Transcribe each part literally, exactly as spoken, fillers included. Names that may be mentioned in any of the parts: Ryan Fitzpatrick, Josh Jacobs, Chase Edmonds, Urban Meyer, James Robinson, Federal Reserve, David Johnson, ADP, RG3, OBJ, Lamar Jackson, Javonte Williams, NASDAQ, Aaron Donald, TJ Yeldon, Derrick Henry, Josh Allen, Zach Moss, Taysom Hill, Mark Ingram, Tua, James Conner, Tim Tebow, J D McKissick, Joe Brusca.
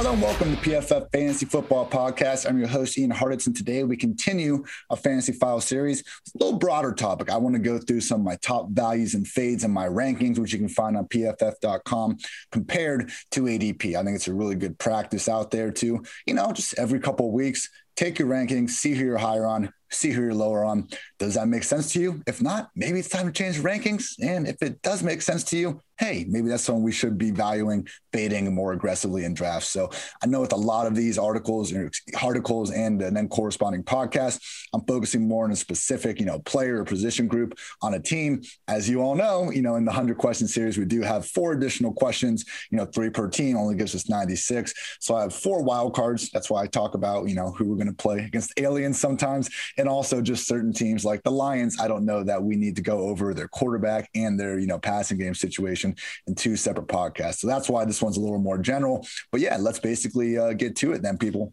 Hello and welcome to P F F Fantasy Football Podcast. I'm your host, Ian Harditz, and today we continue a Fantasy File series. It's a little broader topic. I want to go through some of my top values and fades and my rankings, which you can find on P F F dot com compared to A D P. I think it's a really good practice out there to, you know, just every couple of weeks, take your rankings, see who you're higher on, see who you're lower on. Does that make sense to you? If not, maybe it's time to change rankings. And if it does make sense to you, hey, maybe that's something we should be valuing, fading more aggressively in drafts. So I know with a lot of these articles or articles and, and then corresponding podcasts, I'm focusing more on a specific, you know, player or position group on a team. As you all know, you know, in the one hundred question series, we do have four additional questions, you know, three per team only gives us ninety-six. So I have four wild cards. That's why I talk about, you know, who we're going to play against aliens sometimes. And also just certain teams like the Lions. I don't know that we need to go over their quarterback and their, you know, passing game situation in two separate podcasts. So that's why this one's a little more general, but yeah, let's basically uh, get to it then, people.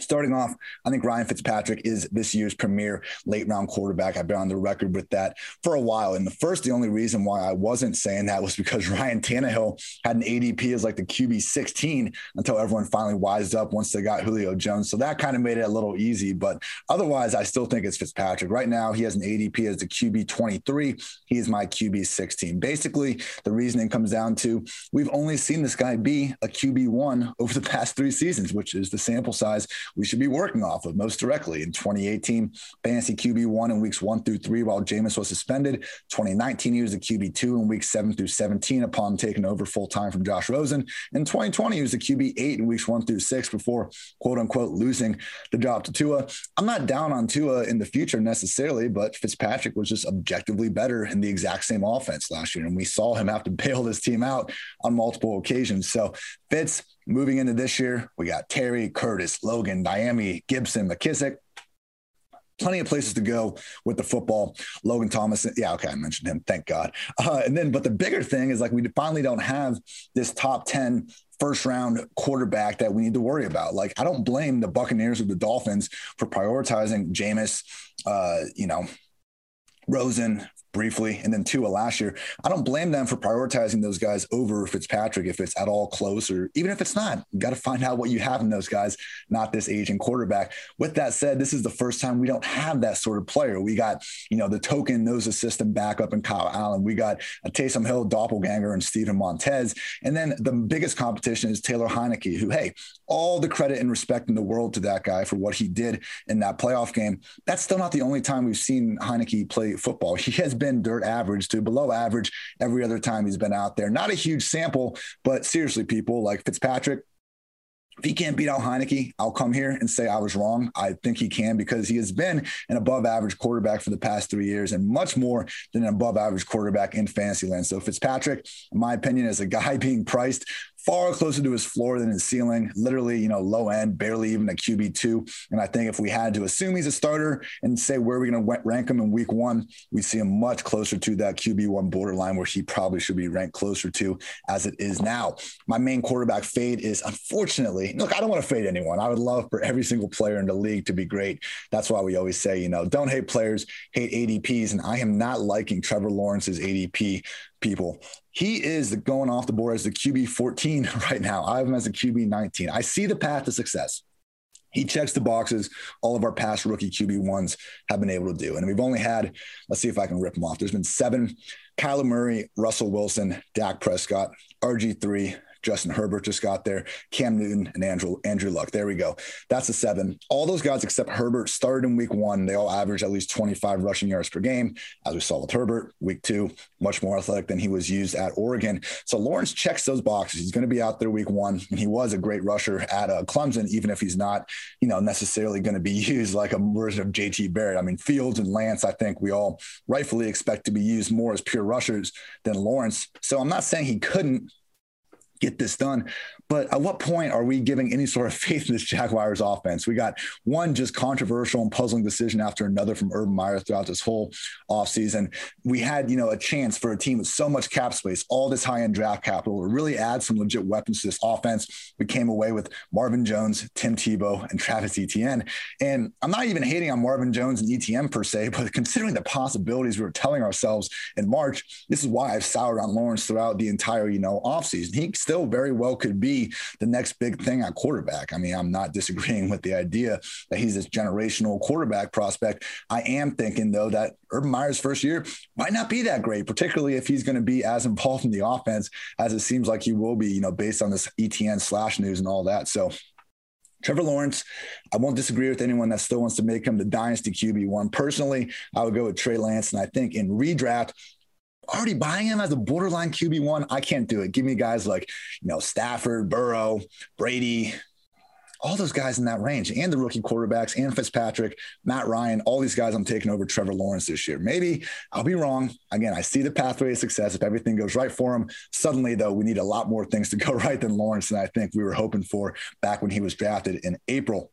Starting off, I think Ryan Fitzpatrick is this year's premier late-round quarterback. I've been on the record with that for a while. And the first, the only reason why I wasn't saying that was because Ryan Tannehill had an A D P as like the Q B sixteen until everyone finally wised up once they got Julio Jones. So that kind of made it a little easy. But otherwise, I still think it's Fitzpatrick. Right now, he has an A D P as the Q B twenty-three. He is my Q B sixteen. Basically, the reasoning comes down to we've only seen this guy be a Q B one over the past three seasons, which is the sample size we should be working off of most directly. In twenty eighteen, fantasy Q B one in weeks one through three while Jameis was suspended. twenty nineteen, he was a Q B two in weeks seven through seventeen upon taking over full-time from Josh Rosen. In twenty twenty, he was a Q B eight in weeks one through six before, quote-unquote, losing the job to Tua. I'm not down on Tua in the future necessarily, but Fitzpatrick was just objectively better in the exact same offense last year, and we saw him have to bail this team out on multiple occasions. So Fitz, moving into this year, we got Terry, Curtis, Logan, Miami, Gibson, McKissick. Plenty of places to go with the football. Logan Thomas. Yeah. Okay. I mentioned him. Thank God. Uh, and then, but the bigger thing is like, we finally don't have this top ten first round quarterback that we need to worry about. Like, I don't blame the Buccaneers or the Dolphins for prioritizing Jameis, uh, you know, Rosen briefly, and then Tua last year. I don't blame them for prioritizing those guys over Fitzpatrick if it's at all close, or even if it's not. You got to find out what you have in those guys, not this aging quarterback. With that said, this is the first time we don't have that sort of player. We got, you know, the token nose assistant backup in Kyle Allen. We got a Taysom Hill doppelganger and Steven Montez. And then the biggest competition is Taylor Heineke, who, hey, all the credit and respect in the world to that guy for what he did in that playoff game. That's still not the only time we've seen Heineke play football. He has been dirt average to below average every other time he's been out there. Not a huge sample, but seriously, people, like Fitzpatrick, if he can't beat out Heineke, I'll come here and say I was wrong. I think he can, because he has been an above average quarterback for the past three years and much more than an above average quarterback in fantasy land. So Fitzpatrick, in my opinion, is a guy being priced far closer to his floor than his ceiling, literally, you know, low end, barely even a Q B two. And I think if we had to assume he's a starter and say, where are we going to rank him in week one, we see him much closer to that Q B one borderline where he probably should be ranked closer to as it is now. My main quarterback fade is, unfortunately, look, I don't want to fade anyone. I would love for every single player in the league to be great. That's why we always say, you know, don't hate players, hate A D Ps. And I am not liking Trevor Lawrence's A D P, people. He is the, going off the board as the Q B fourteen right now. I have him as a Q B nineteen. I see the path to success. He checks the boxes all of our past rookie Q B ones have been able to do. And we've only had, let's see if I can rip them off. There's been seven: Kyler Murray, Russell Wilson, Dak Prescott, R G three, Justin Herbert just got there, Cam Newton, and Andrew, Andrew Luck. There we go. That's a seven. All those guys except Herbert started in week one. They all averaged at least twenty-five rushing yards per game. As we saw with Herbert, week two, much more athletic than he was used at Oregon. So Lawrence checks those boxes. He's going to be out there week one. And he was a great rusher at uh, Clemson, even if he's not, you know, necessarily going to be used like a version of J T Barrett. I mean, Fields and Lance, I think we all rightfully expect to be used more as pure rushers than Lawrence. So I'm not saying he couldn't get this done, but at what point are we giving any sort of faith in this Jaguars offense? We got one just controversial and puzzling decision after another from Urban Meyer throughout this whole offseason. We had, you know, a chance for a team with so much cap space, all this high-end draft capital to really add some legit weapons to this offense. We came away with Marvin Jones, Tim Tebow, and Travis Etienne. And I'm not even hating on Marvin Jones and Etienne per se, but considering the possibilities we were telling ourselves in March, this is why I've soured on Lawrence throughout the entire, you know, offseason. He still very well could be be the next big thing at quarterback. I mean, I'm not disagreeing with the idea that he's this generational quarterback prospect. I am thinking, though, that Urban Meyer's first year might not be that great, particularly if he's going to be as involved in the offense as it seems like he will be, you know, based on this E T N slash news and all that. So Trevor Lawrence, I won't disagree with anyone that still wants to make him the dynasty Q B one. Personally, I would go with Trey Lance. And I think in redraft, already buying him as a borderline Q B one, I can't do it. Give me guys like, you know, Stafford, Burrow, Brady, all those guys in that range, and the rookie quarterbacks, and Fitzpatrick, Matt Ryan, all these guys I'm taking over Trevor Lawrence this year. Maybe I'll be wrong. Again, I see the pathway to success if everything goes right for him. Suddenly, though, we need a lot more things to go right than Lawrence than I think we were hoping for back when he was drafted in April.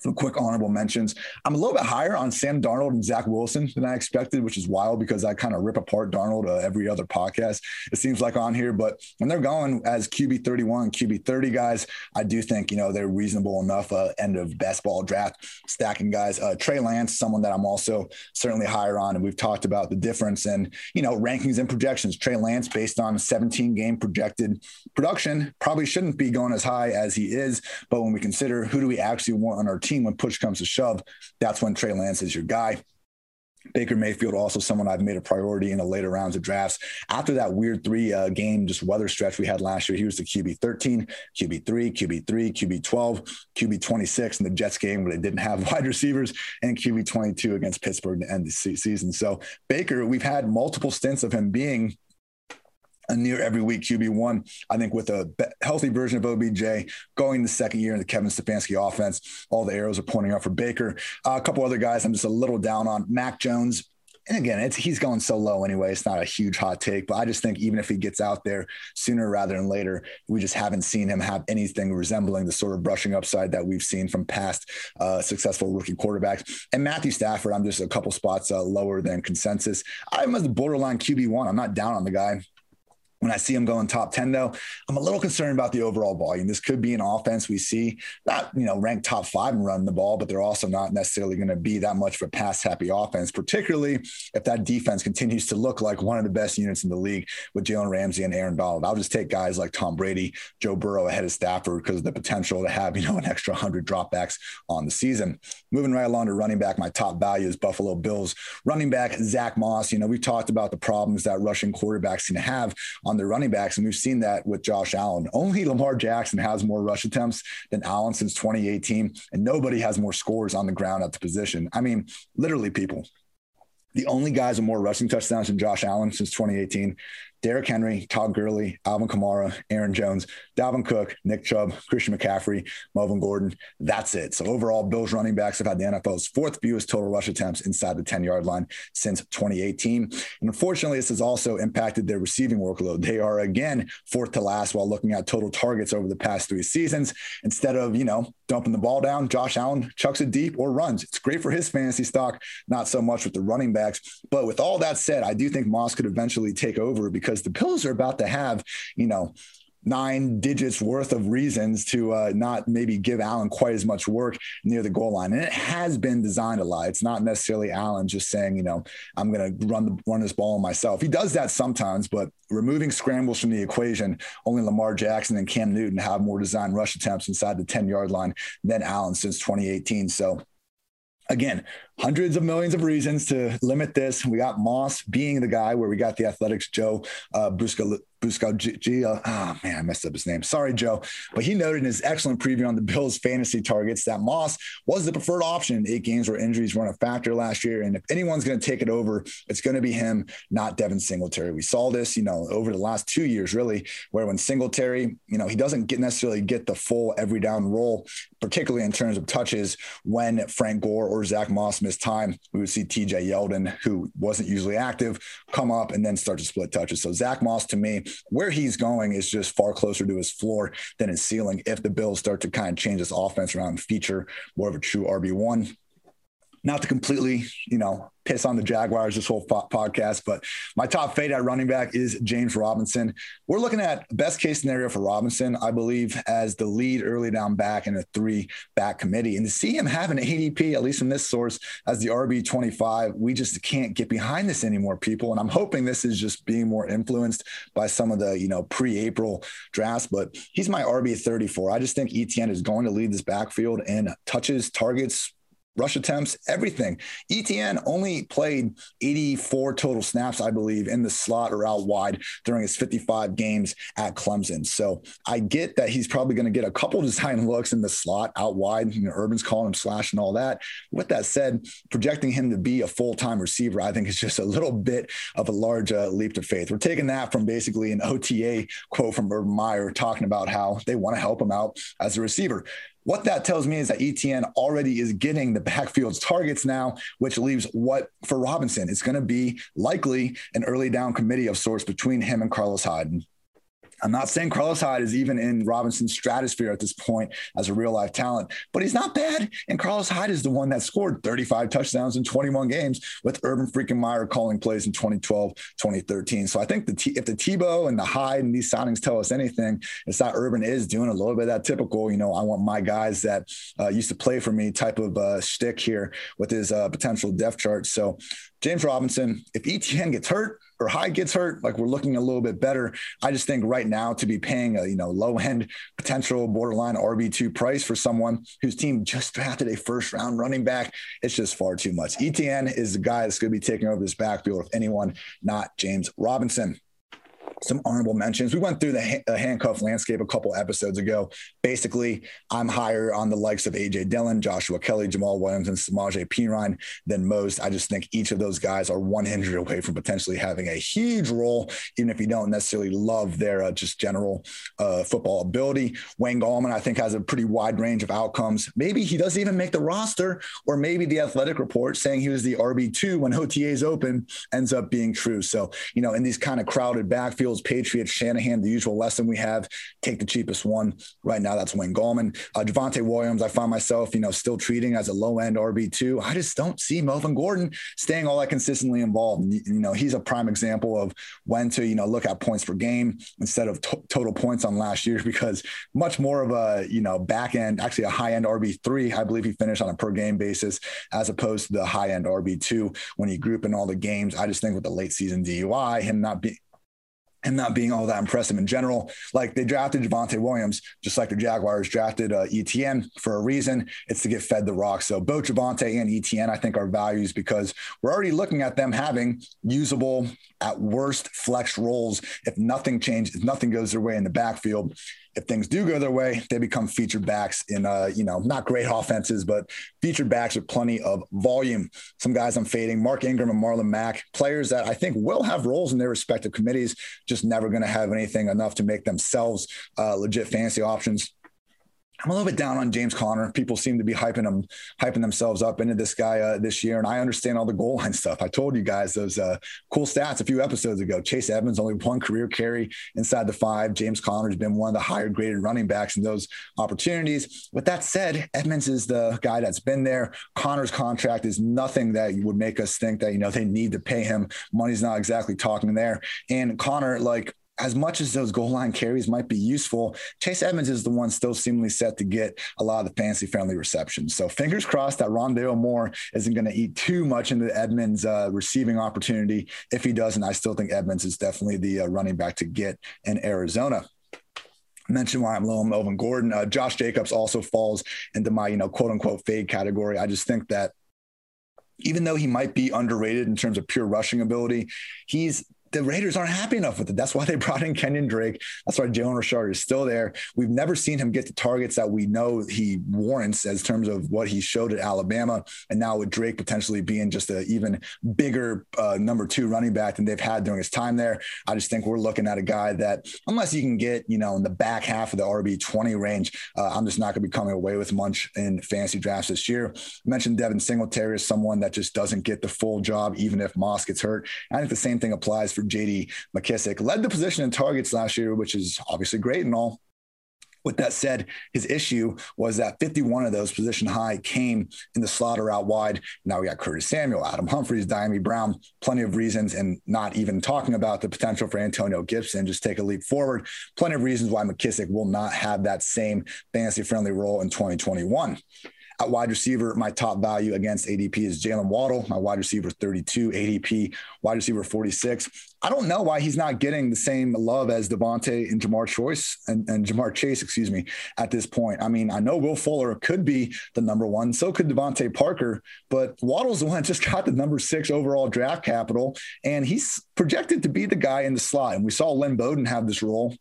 Some quick honorable mentions. I'm a little bit higher on Sam Darnold and Zach Wilson than I expected, which is wild because I kind of rip apart Darnold uh, every other podcast, it seems like, on here. But when they're going as Q B thirty-one, Q B thirty guys, I do think, you know, they're reasonable enough uh, end of best ball draft stacking guys. Uh, Trey Lance, someone that I'm also certainly higher on. And we've talked about the difference and, you know, rankings and projections. Trey Lance, based on seventeen game projected production, probably shouldn't be going as high as he is. But when we consider who do we actually want on our team, when push comes to shove, that's when Trey Lance is your guy. Baker Mayfield, also someone I've made a priority in the later rounds of drafts. After that weird three uh, game, just weather stretch we had last year, he was the Q B thirteen, Q B three, Q B three, Q B twelve, Q B twenty-six in the Jets game where they didn't have wide receivers, and Q B twenty-two against Pittsburgh to end the season. So Baker, we've had multiple stints of him being a near every week Q B one. I think with a be- healthy version of O B J going the second year in the Kevin Stefanski offense, all the arrows are pointing up for Baker. Uh, a couple other guys I'm just a little down on. Mac Jones. And again, it's, he's going so low anyway. It's not a huge hot take, but I just think even if he gets out there sooner rather than later, we just haven't seen him have anything resembling the sort of brushing upside that we've seen from past uh, successful rookie quarterbacks. And Matthew Stafford, I'm just a couple spots uh, lower than consensus. I'm as borderline Q B one. I'm not down on the guy. When I see him going top ten, though, I'm a little concerned about the overall volume. This could be an offense we see not, you know, ranked top five and running the ball, but they're also not necessarily going to be that much of a pass happy offense, particularly if that defense continues to look like one of the best units in the league with Jalen Ramsey and Aaron Donald. I'll just take guys like Tom Brady, Joe Burrow ahead of Stafford because of the potential to have, you know, an extra one hundred dropbacks on the season. Moving right along to running back, my top value is Buffalo Bills running back Zach Moss. You know, we talked about the problems that rushing quarterbacks can have on their running backs, and we've seen that with Josh Allen. Only Lamar Jackson has more rush attempts than Allen since twenty eighteen, and nobody has more scores on the ground at the position. I mean, literally, people. The only guys with more rushing touchdowns than Josh Allen since twenty eighteen, Derrick Henry, Todd Gurley, Alvin Kamara, Aaron Jones, Dalvin Cook, Nick Chubb, Christian McCaffrey, Melvin Gordon. That's it. So overall, Bills running backs have had the N F L's fourth fewest total rush attempts inside the ten-yard line since twenty eighteen. And unfortunately, this has also impacted their receiving workload. They are, again, fourth to last while looking at total targets over the past three seasons. Instead of, you know, dumping the ball down, Josh Allen chucks it deep or runs. It's great for his fantasy stock, not so much with the running backs. But with all that said, I do think Moss could eventually take over because the Bills are about to have, you know, nine digits worth of reasons to uh, not maybe give Allen quite as much work near the goal line. And it has been designed a lot. It's not necessarily Allen just saying, you know, I'm going to run the, run this ball myself. He does that sometimes, but removing scrambles from the equation, only Lamar Jackson and Cam Newton have more designed rush attempts inside the ten-yard line than Allen since twenty eighteen. So again, hundreds of millions of reasons to limit this. We got Moss being the guy where we got the Athletics Joe uh, Brusca. Busco G, G, uh, oh man, I messed up his name. Sorry, Joe. But he noted in his excellent preview on the Bills fantasy targets that Moss was the preferred option in eight games where injuries weren't a factor last year. And if anyone's going to take it over, it's going to be him, not Devin Singletary. We saw this, you know, over the last two years, really, where when Singletary, you know, he doesn't get necessarily get the full every down role, particularly in terms of touches when Frank Gore or Zach Moss missed time. We would see T J Yeldon, who wasn't usually active, come up and then start to split touches. So Zach Moss, to me, where he's going is just far closer to his floor than his ceiling if the Bills start to kind of change this offense around and feature more of a true R B one. not to completely, you know, piss on the Jaguars this whole po- podcast, but my top fade at running back is James Robinson. We're looking at best case scenario for Robinson, I believe, as the lead early down back in a three back committee. And to see him have an A D P, at least in this source, as the R B twenty-five, we just can't get behind this anymore, people. And I'm hoping this is just being more influenced by some of the, you know, pre-April drafts, but he's my R B thirty-four. I just think Etienne is going to lead this backfield in touches, targets, rush attempts, everything. Etienne only played eighty-four total snaps, I believe, in the slot or out wide during his fifty-five games at Clemson. So I get that he's probably going to get a couple design looks in the slot out wide. You know, Urban's calling him slash and all that. With that said, projecting him to be a full-time receiver, I think is just a little bit of a large uh, leap to faith. We're taking that from basically an O T A quote from Urban Meyer talking about how they want to help him out as a receiver. What that tells me is that Etienne already is getting the backfield's targets now, which leaves what for Robinson. It's going to be likely an early down committee of sorts between him and Carlos Hyde. And I'm not saying Carlos Hyde is even in Robinson's stratosphere at this point as a real life talent, but he's not bad. And Carlos Hyde is the one that scored thirty-five touchdowns in twenty-one games with Urban freaking Meyer calling plays in twenty twelve, twenty thirteen. So I think the T- if the Tebow and the Hyde and these signings tell us anything, it's that Urban is doing a little bit of that typical, you know, I want my guys that uh, used to play for me type of uh, shtick here with his uh, potential depth chart. So James Robinson, if Etienne gets hurt or Hyde gets hurt, like we're looking a little bit better. I just think right now to be paying a, you know, low end potential borderline R B two price for someone whose team just drafted a first round running back, it's just far too much. Etienne is the guy that's going to be taking over this backfield, if anyone, not James Robinson. Some honorable mentions. We went through the ha- handcuff landscape a couple episodes ago. Basically, I'm higher on the likes of A J Dillon, Joshua Kelly, Jamal Williams, and Samaje Perine than most. I just think each of those guys are one injury away from potentially having a huge role, even if you don't necessarily love their uh, just general uh, football ability. Wayne Gallman, I think, has a pretty wide range of outcomes. Maybe he doesn't even make the roster, or maybe the athletic report saying he was the R B two when O T As open ends up being true. So, you know, in these kind of crowded backfields, Patriots, Shanahan, the usual lesson we have, take the cheapest one. Right now, that's Wayne Gallman. Uh, Javonte Williams, I find myself, you know, still treating as a low-end R B two. I just don't see Melvin Gordon staying all that consistently involved. You know, he's a prime example of when to, you know, look at points per game instead of to- total points on last year, because much more of a, you know, back-end, actually a high-end R B three. I believe he finished on a per-game basis as opposed to the high-end R B two when you group in all the games. I just think with the late-season D U I, him not being and not being all that impressive in general. Like they drafted Javonte Williams, just like the Jaguars drafted uh, Etienne for a reason. It's to get fed the rock. So both Javonte and Etienne, I think, are values because we're already looking at them having usable at worst flex roles. If nothing changes, if nothing goes their way in the backfield, if things do go their way, they become featured backs in, uh, you know, not great offenses, but featured backs with plenty of volume. Some guys I'm fading, Mark Ingram and Marlon Mack, players that I think will have roles in their respective committees, just never going to have anything enough to make themselves uh, legit fantasy options. I'm a little bit down on James Conner. People seem to be hyping him, hyping themselves up into this guy uh, this year. And I understand all the goal line stuff. I told you guys those uh, cool stats a few episodes ago. Chase Edmonds, only one career carry inside the five. James Conner has been one of the higher graded running backs in those opportunities. With that said, Edmonds is the guy that's been there. Conner's contract is nothing that would make us think that, you know, they need to pay him. Money's not exactly talking there. And Conner, like, as much as those goal line carries might be useful, Chase Edmonds is the one still seemingly set to get a lot of the fantasy friendly receptions. So fingers crossed that Rondale Moore isn't going to eat too much into Edmonds' uh, receiving opportunity. If he doesn't, I still think Edmonds is definitely the uh, running back to get in Arizona. Mention why I'm low on Melvin Gordon. Uh, Josh Jacobs also falls into my, you know, quote unquote fade category. I just think that even though he might be underrated in terms of pure rushing ability, he's the Raiders aren't happy enough with it. That's why they brought in Kenyon Drake. That's why Jalen Richard is still there. We've never seen him get the targets that we know he warrants as terms of what he showed at Alabama. And now with Drake potentially being just an even bigger uh, number two running back than they've had during his time there, I just think we're looking at a guy that unless you can get, you know, in the back half of the R B twenty range, uh, I'm just not going to be coming away with much in fantasy drafts this year. I mentioned Devin Singletary is someone that just doesn't get the full job, even if Moss gets hurt. I think the same thing applies for J D McKissick. Led the position in targets last year, which is obviously great and all, With that said, his issue was that fifty-one of those position high came in the slot or out wide. Now we got Curtis Samuel, Adam Humphries, Diami Brown, plenty of reasons, and not even talking about the potential for Antonio Gibson. Just take a leap forward. Plenty of reasons why McKissic will not have that same fantasy-friendly role in twenty twenty-one. At wide receiver, my top value against A D P is Jalen Waddle, my wide receiver thirty-two, A D P wide receiver forty-six. I don't know why he's not getting the same love as Devontae and Jamar Chase and, and Jamar Chase, excuse me, at this point. I mean, I know Will Fuller could be the number one. So could Devontae Parker, but Waddle's the one that just got the number six overall draft capital, and he's projected to be the guy in the slot. And we saw Lynn Bowden have this role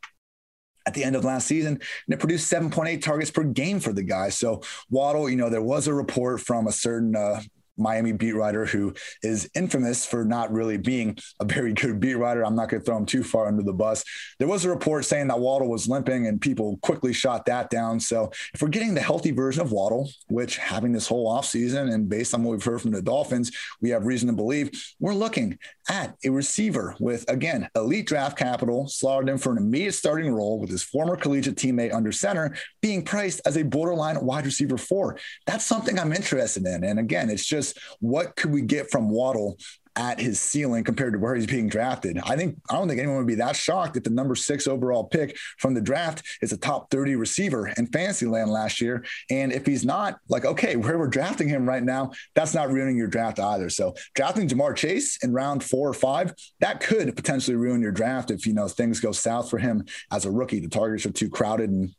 at the end of last season, and it produced seven point eight targets per game for the guy. So Waddle, you know, there was a report from a certain uh, Miami beat writer who is infamous for not really being a very good beat writer. I'm not going to throw him too far under the bus. There was a report saying that Waddle was limping, and people quickly shot that down. So if we're getting the healthy version of Waddle, which having this whole offseason and based on what we've heard from the Dolphins, we have reason to believe we're looking at a receiver with, again, elite draft capital, slotted in for an immediate starting role with his former collegiate teammate under center, being priced as a borderline wide receiver four. That's something I'm interested in. And again, it's just, what could we get from Waddle at his ceiling compared to where he's being drafted? I think, I don't think anyone would be that shocked if the number six overall pick from the draft is a top thirty receiver in Fantasyland last year. And if he's not, like, okay, where we're drafting him right now, that's not ruining your draft either. So drafting Jamar Chase in round four or five, that could potentially ruin your draft if, you know, things go south for him as a rookie. The targets are too crowded, and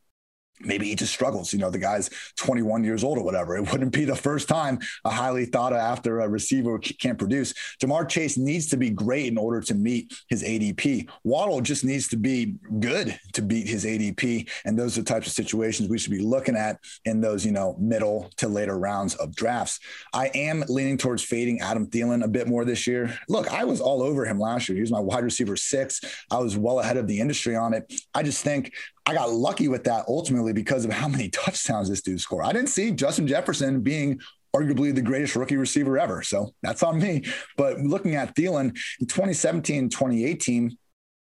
maybe he just struggles. You know, the guy's twenty-one years old or whatever. It wouldn't be the first time a highly thought of after a receiver can't produce. Jamar Chase needs to be great in order to meet his A D P. Waddle just needs to be good to beat his A D P. And those are the types of situations we should be looking at in those, you know, middle to later rounds of drafts. I am leaning towards fading Adam Thielen a bit more this year. Look, I was all over him last year. He was my wide receiver six. I was well ahead of the industry on it. I just think I got lucky with that ultimately because of how many touchdowns this dude scored. I didn't see Justin Jefferson being arguably the greatest rookie receiver ever. So that's on me. But looking at Thielen in twenty seventeen, twenty eighteen,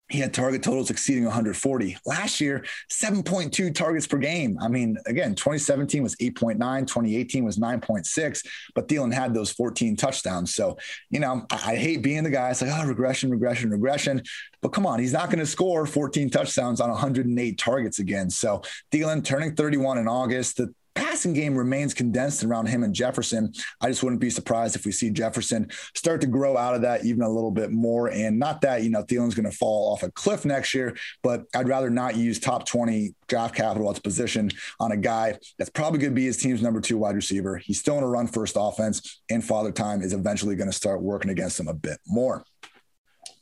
he had target totals exceeding one hundred forty. Last year, seven point two targets per game. I mean, again, twenty seventeen was eight point nine, twenty eighteen was nine point six, but Thielen had those fourteen touchdowns. So, you know, I, I hate being the guy. It's like, oh, regression, regression, regression. But come on, he's not going to score fourteen touchdowns on one hundred eight targets again. So Thielen turning thirty-one in August, the passing game remains condensed around him and Jefferson. I just wouldn't be surprised if we see Jefferson start to grow out of that even a little bit more. And not that, you know, Thielen's going to fall off a cliff next year, but I'd rather not use top twenty draft capital at the position on a guy that's probably going to be his team's number two wide receiver. He's still in a run first offense, and Father Time is eventually going to start working against him a bit more.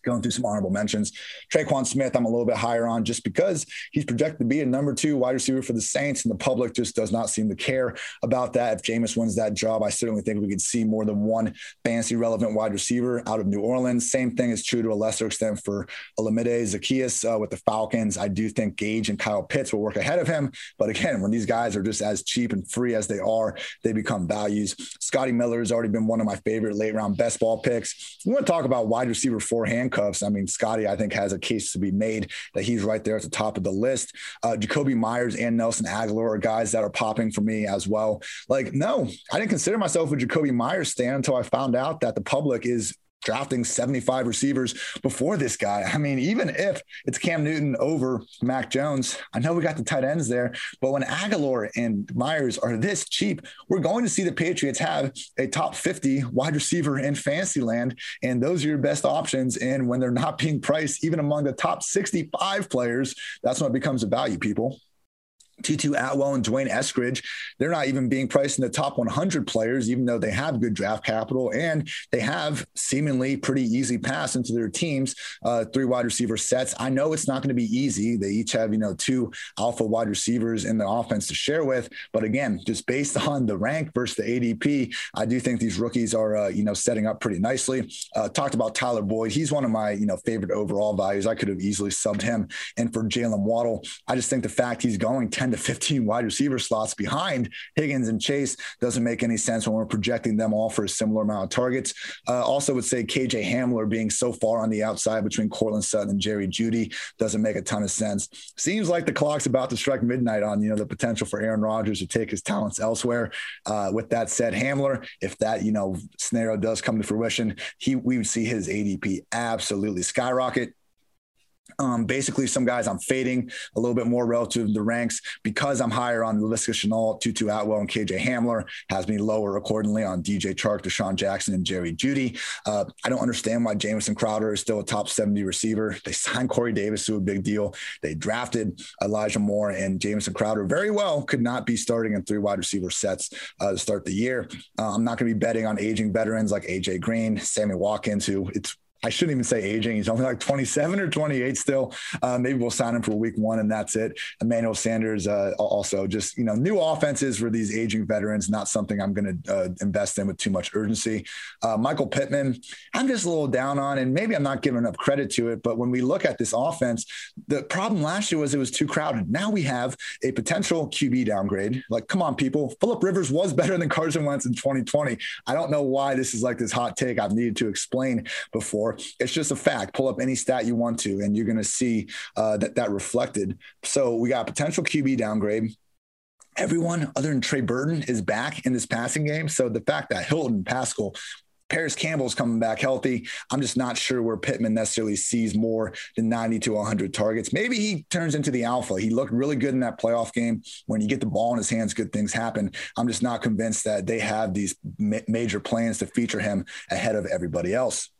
Going through some honorable mentions. Tre'Quan Smith, I'm a little bit higher on just because he's projected to be a number two wide receiver for the Saints, and the public just does not seem to care about that. If Jameis wins that job, I certainly think we could see more than one fantasy relevant wide receiver out of New Orleans. Same thing is true to a lesser extent for Olamide Zaccheaus uh, with the Falcons. I do think Gage and Kyle Pitts will work ahead of him. But again, when these guys are just as cheap and free as they are, they become values. Scotty Miller has already been one of my favorite late round best ball picks. We want to talk about wide receiver forehand cuffs. I mean, Scotty, I think, has a case to be made that he's right there at the top of the list. Uh, Jacoby Myers and Nelson Aguilar are guys that are popping for me as well. Like, no, I didn't consider myself a Jacoby Myers stan until I found out that the public is drafting seventy-five receivers before this guy. I mean, even if it's Cam Newton over Mac Jones, I know we got the tight ends there, but when Aguilar and Myers are this cheap, we're going to see the Patriots have a top fifty wide receiver in Fantasyland, and those are your best options. And when they're not being priced, even among the top sixty-five players, that's when it becomes a value, people. Tutu Atwell and Dwayne Eskridge, they're not even being priced in the top one hundred players, even though they have good draft capital and they have seemingly pretty easy pass into their teams, uh, three wide receiver sets. I know it's not going to be easy. They each have, you know, two alpha wide receivers in the offense to share with. But again, just based on the rank versus the A D P, I do think these rookies are, uh, you know, setting up pretty nicely. Uh, talked about Tyler Boyd. He's one of my, you know, favorite overall values. I could have easily subbed him. And for Jalen Waddle, I just think the fact he's going ten to fifteen wide receiver slots behind Higgins and Chase doesn't make any sense when we're projecting them all for a similar amount of targets. Uh, also would say K J Hamler being so far on the outside between Cortland Sutton and Jerry Jeudy doesn't make a ton of sense. Seems like the clock's about to strike midnight on, you know, the potential for Aaron Rodgers to take his talents elsewhere. Uh, with that said, Hamler, if that, you know, scenario does come to fruition, he, we would see his A D P absolutely skyrocket. Um, basically, some guys I'm fading a little bit more relative to the ranks because I'm higher on Laviska Shenault, Tutu Atwell, and K J Hamler, has me lower accordingly on D J Chark, Deshaun Jackson, and Jerry Jeudy. Uh, I don't understand why Jamison Crowder is still a top seventy receiver. They signed Corey Davis to a big deal. They drafted Elijah Moore, and Jamison Crowder very well could not be starting in three wide receiver sets uh, to start the year. Uh, I'm not going to be betting on aging veterans like A J Green, Sammy Watkins, who it's I shouldn't even say aging. He's only like twenty-seven or twenty-eight still. Uh, maybe we'll sign him for week one and that's it. Emmanuel Sanders uh, also just, you know, new offenses for these aging veterans, not something I'm going to uh, invest in with too much urgency. Uh, Michael Pittman, I'm just a little down on, and maybe I'm not giving enough credit to it, but when we look at this offense, the problem last year was it was too crowded. Now we have a potential Q B downgrade. Like, come on, people. Phillip Rivers was better than Carson Wentz in twenty twenty. I don't know why this is like this hot take I've needed to explain before. It's just a fact. Pull up any stat you want to, and you're going to see uh, that that reflected. So we got potential Q B downgrade. Everyone other than Trey Burton is back in this passing game. So the fact that Hilton, Pascal, Paris Campbell's coming back healthy, I'm just not sure where Pittman necessarily sees more than ninety to one hundred targets. Maybe he turns into the alpha. He looked really good in that playoff game. When you get the ball in his hands, good things happen. I'm just not convinced that they have these ma- major plans to feature him ahead of everybody else.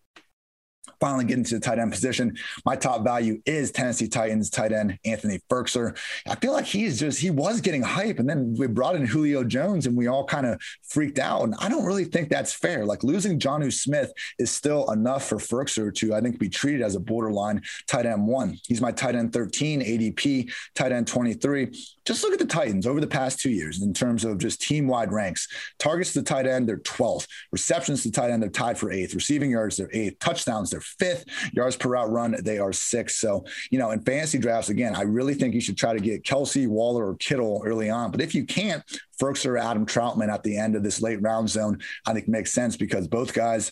Finally, getting to the tight end position, my top value is Tennessee Titans tight end Anthony Firkser. I feel like he's just, he was getting hype, and then we brought in Julio Jones and we all kind of freaked out. And I don't really think that's fair. Like, losing Jonnu Smith is still enough for Firkser to, I think, be treated as a borderline tight end one. He's my tight end thirteen, A D P tight end twenty-three. Just look at the Titans over the past two years in terms of just team-wide ranks. Targets to the tight end, they're twelfth. Receptions to tight end, they're tied for eighth. Receiving yards, they're eighth. Touchdowns, they're fifth. Yards per route run, they are sixth. So, you know, in fantasy drafts, again, I really think you should try to get Kelsey, Waller, or Kittle early on. But if you can't, Firkser or Adam Troutman at the end of this late round zone, I think makes sense, because both guys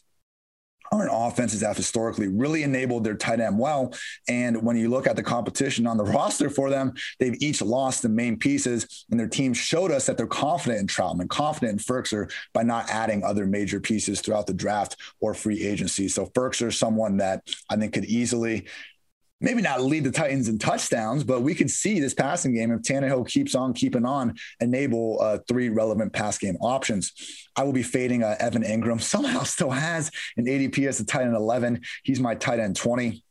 aren't offenses that have historically really enabled their tight end well. And when you look at the competition on the roster for them, they've each lost the main pieces, and their team showed us that they're confident in Troutman, confident in Firkser, by not adding other major pieces throughout the draft or free agency. So Firkser is someone that I think could easily maybe not lead the Titans in touchdowns, but we could see this passing game, if Tannehill keeps on keeping on, enable uh, three relevant pass game options. I will be fading uh, Evan Ingram. Somehow still has an A D P as a tight end eleven. He's my tight end twenty.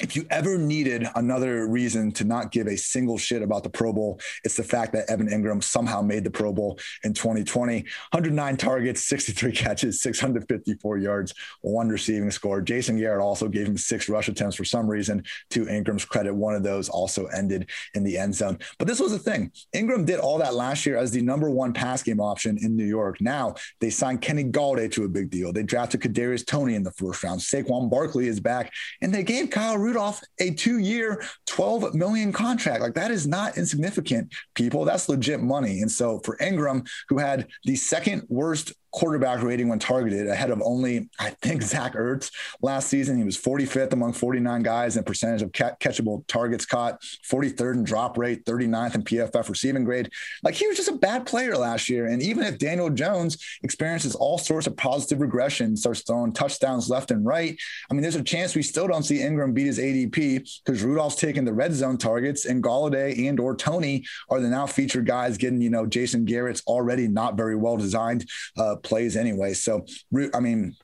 If you ever needed another reason to not give a single shit about the Pro Bowl, it's the fact that Evan Ingram somehow made the Pro Bowl in twenty twenty. one hundred nine targets, sixty-three catches, six hundred fifty-four yards, one receiving score. Jason Garrett also gave him six rush attempts for some reason. To Ingram's credit, one of those also ended in the end zone. But this was the thing. Ingram did all that last year as the number one pass game option in New York. Now they signed Kenny Galladay to a big deal. They drafted Kadarius Toney in the first round. Saquon Barkley is back, and they gave Kyle Rudolph a two-year, twelve million contract. Like, that is not insignificant, people. That's legit money. And so for Ingram, who had the second worst quarterback rating when targeted, ahead of only, I think, Zach Ertz last season. He was forty-fifth among forty-nine guys in percentage of ca- catchable targets caught, forty-third in drop rate, thirty-ninth in P F F receiving grade. Like, he was just a bad player last year. And even if Daniel Jones experiences all sorts of positive regression, starts throwing touchdowns left and right, I mean, there's a chance we still don't see Ingram beat his A D P, because Rudolph's taking the red zone targets, and Galladay and or Tony are the now featured guys getting, you know, Jason Garrett's already not very well designed uh, plays anyway. So, I mean,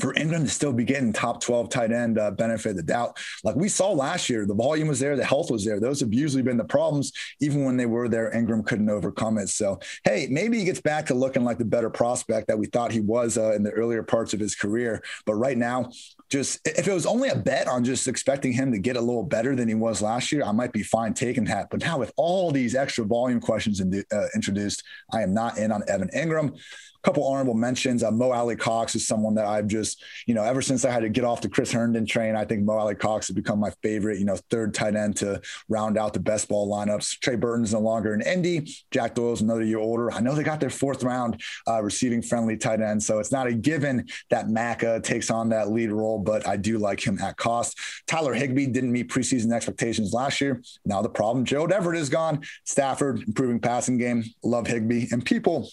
for Ingram to still be getting top twelve tight end uh, benefit of the doubt, like we saw last year, the volume was there, the health was there. Those have usually been the problems. Even when they were there, Ingram couldn't overcome it. So, hey, maybe he gets back to looking like the better prospect that we thought he was uh, in the earlier parts of his career. But right now, just if it was only a bet on just expecting him to get a little better than he was last year, I might be fine taking that. But now with all these extra volume questions in the, uh, introduced, I am not in on Evan Ingram. a couple honorable mentions. Uh, Mo Alley Cox is someone that I've just, you know, ever since I had to get off the Chris Herndon train, I think Mo Alley Cox has become my favorite, you know, third tight end to round out the best ball lineups. Trey Burton's no longer in Indy. Jack Doyle's another year older. I know they got their fourth round uh, receiving friendly tight end, so it's not a given that Mac uh, takes on that lead role, but I do like him at cost. Tyler Higbee didn't meet preseason expectations last year. Now the problem, Gerald Everett is gone. Stafford, improving passing game. Love Higbee. And people,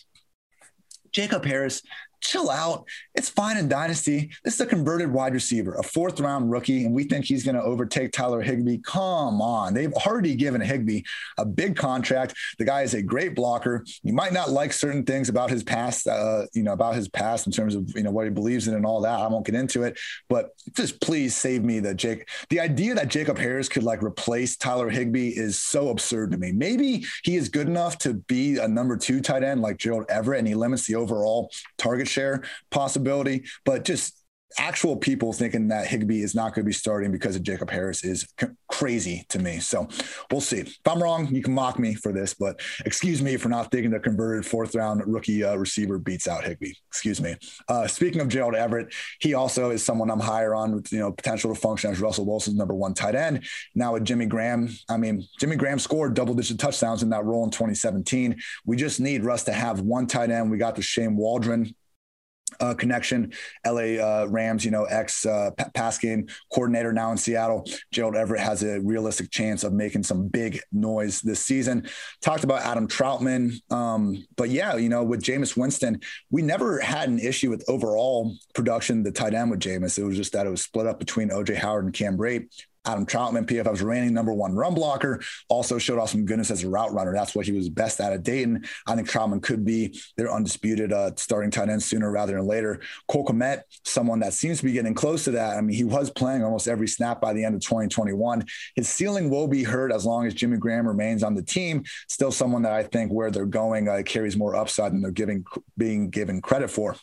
Jacob Harris, chill out. It's fine in Dynasty. This is a converted wide receiver, a fourth round rookie, and we think he's going to overtake Tyler Higbee. Come on. They've already given Higbee a big contract. The guy is a great blocker. You might not like certain things about his past, uh, you know, about his past in terms of, you know, what he believes in and all that. I won't get into it, but just please save me the Jake. The idea that Jacob Harris could like replace Tyler Higbee is so absurd to me. Maybe he is good enough to be a number two tight end like Gerald Everett, and he limits the overall target share possibility, but just actual people thinking that Higbee is not going to be starting because of Jacob Harris is c- crazy to me. So we'll see. If I'm wrong, you can mock me for this, but excuse me for not thinking the converted fourth round rookie uh, receiver beats out Higbee. Excuse me. Uh, speaking of Gerald Everett, he also is someone I'm higher on with, you know, potential to function as Russell Wilson's number one tight end. Now with Jimmy Graham, I mean, Jimmy Graham scored double digit touchdowns in that role in twenty seventeen. We just need Russ to have one tight end. We got the Shane Waldron Uh, connection, L A uh, Rams, you know, ex uh, p- pass game coordinator now in Seattle. Gerald Everett has a realistic chance of making some big noise this season. Talked about Adam Troutman. Um, but yeah, you know, with Jameis Winston, we never had an issue with overall production, the tight end with Jameis. It was just that it was split up between O J Howard and Cam Brate. Adam Troutman, P F F's reigning number one run blocker, also showed off some goodness as a route runner. That's what he was best at at Dayton. I think Troutman could be their undisputed uh, starting tight end sooner rather than later. Cole Kmet, someone that seems to be getting close to that. I mean, he was playing almost every snap by the end of twenty twenty-one. His ceiling will be hurt as long as Jimmy Graham remains on the team. Still someone that I think where they're going uh, carries more upside than they're giving being given credit for.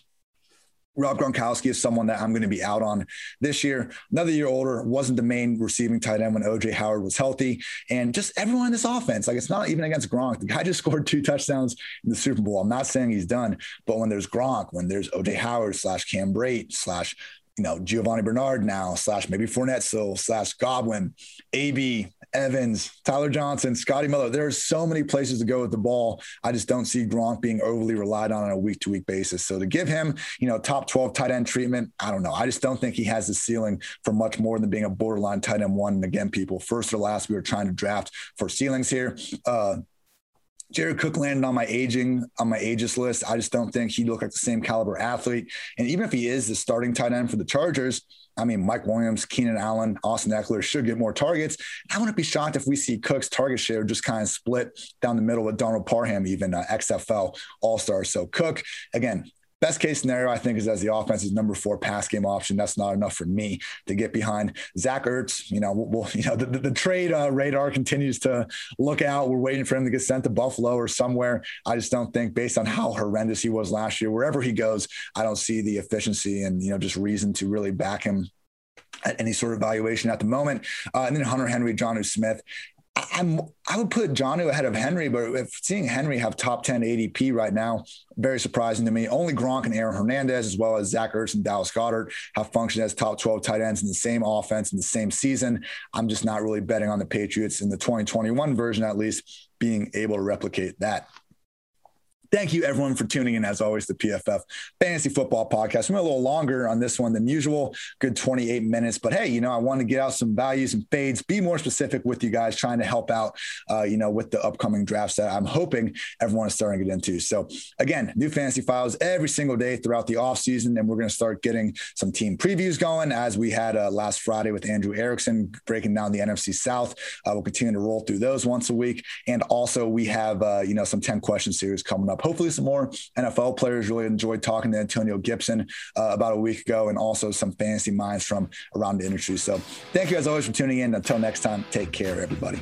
Rob Gronkowski is someone that I'm going to be out on this year. Another year older, wasn't the main receiving tight end when O J Howard was healthy. And just everyone in this offense, like it's not even against Gronk. The guy just scored two touchdowns in the Super Bowl. I'm not saying he's done, but when there's Gronk, when there's O J Howard slash Cam Brate slash, you know, Giovanni Bernard now slash maybe Fournette still slash Godwin, A B, Evans, Tyler Johnson, Scotty Miller. There's so many places to go with the ball. I just don't see Gronk being overly relied on on a week-to-week basis. So to give him, you know, top twelve tight end treatment, I don't know. I just don't think he has the ceiling for much more than being a borderline tight end one. And again, people, first or last, we were trying to draft for ceilings here. Uh, Jared Cook landed on my aging, on my ageist list. I just don't think he looked like the same caliber athlete. And even if he is the starting tight end for the Chargers, I mean, Mike Williams, Keenan Allen, Austin Eckler should get more targets. I wouldn't be shocked if we see Cook's target share just kind of split down the middle with Donald Parham, even uh, X F L All-Star. So Cook, again, best case scenario, I think, is as the offense's number four pass game option. That's not enough for me to get behind. Zach Ertz, you know, we'll, you know, the, the, the trade uh, radar continues to look out. We're waiting for him to get sent to Buffalo or somewhere. I just don't think, based on how horrendous he was last year, wherever he goes, I don't see the efficiency and, you know, just reason to really back him at any sort of valuation at the moment. Uh, and then Hunter Henry, Jonnu Smith. I'm, I would put Jonnu ahead of Henry, but if seeing Henry have top ten A D P right now, very surprising to me. Only Gronk and Aaron Hernandez, as well as Zach Ertz and Dallas Goedert, have functioned as top twelve tight ends in the same offense in the same season. I'm just not really betting on the Patriots in the twenty twenty-one version, at least, being able to replicate that. Thank you, everyone, for tuning in, as always, the P F F Fantasy Football Podcast. We went a little longer on this one than usual, good twenty-eight minutes. But, hey, you know, I want to get out some values and fades, be more specific with you guys, trying to help out, uh, you know, with the upcoming drafts that I'm hoping everyone is starting to get into. So, again, new fantasy files every single day throughout the offseason, and we're going to start getting some team previews going, as we had uh, last Friday with Andrew Erickson, breaking down the N F C South. Uh, we'll continue to roll through those once a week. And also we have, uh, you know, some ten-question series coming up. Hopefully some more N F L players. Really enjoyed talking to Antonio Gibson uh, about a week ago, and also some fantasy minds from around the industry. So thank you, as always, for tuning in. Until next time, take care, everybody.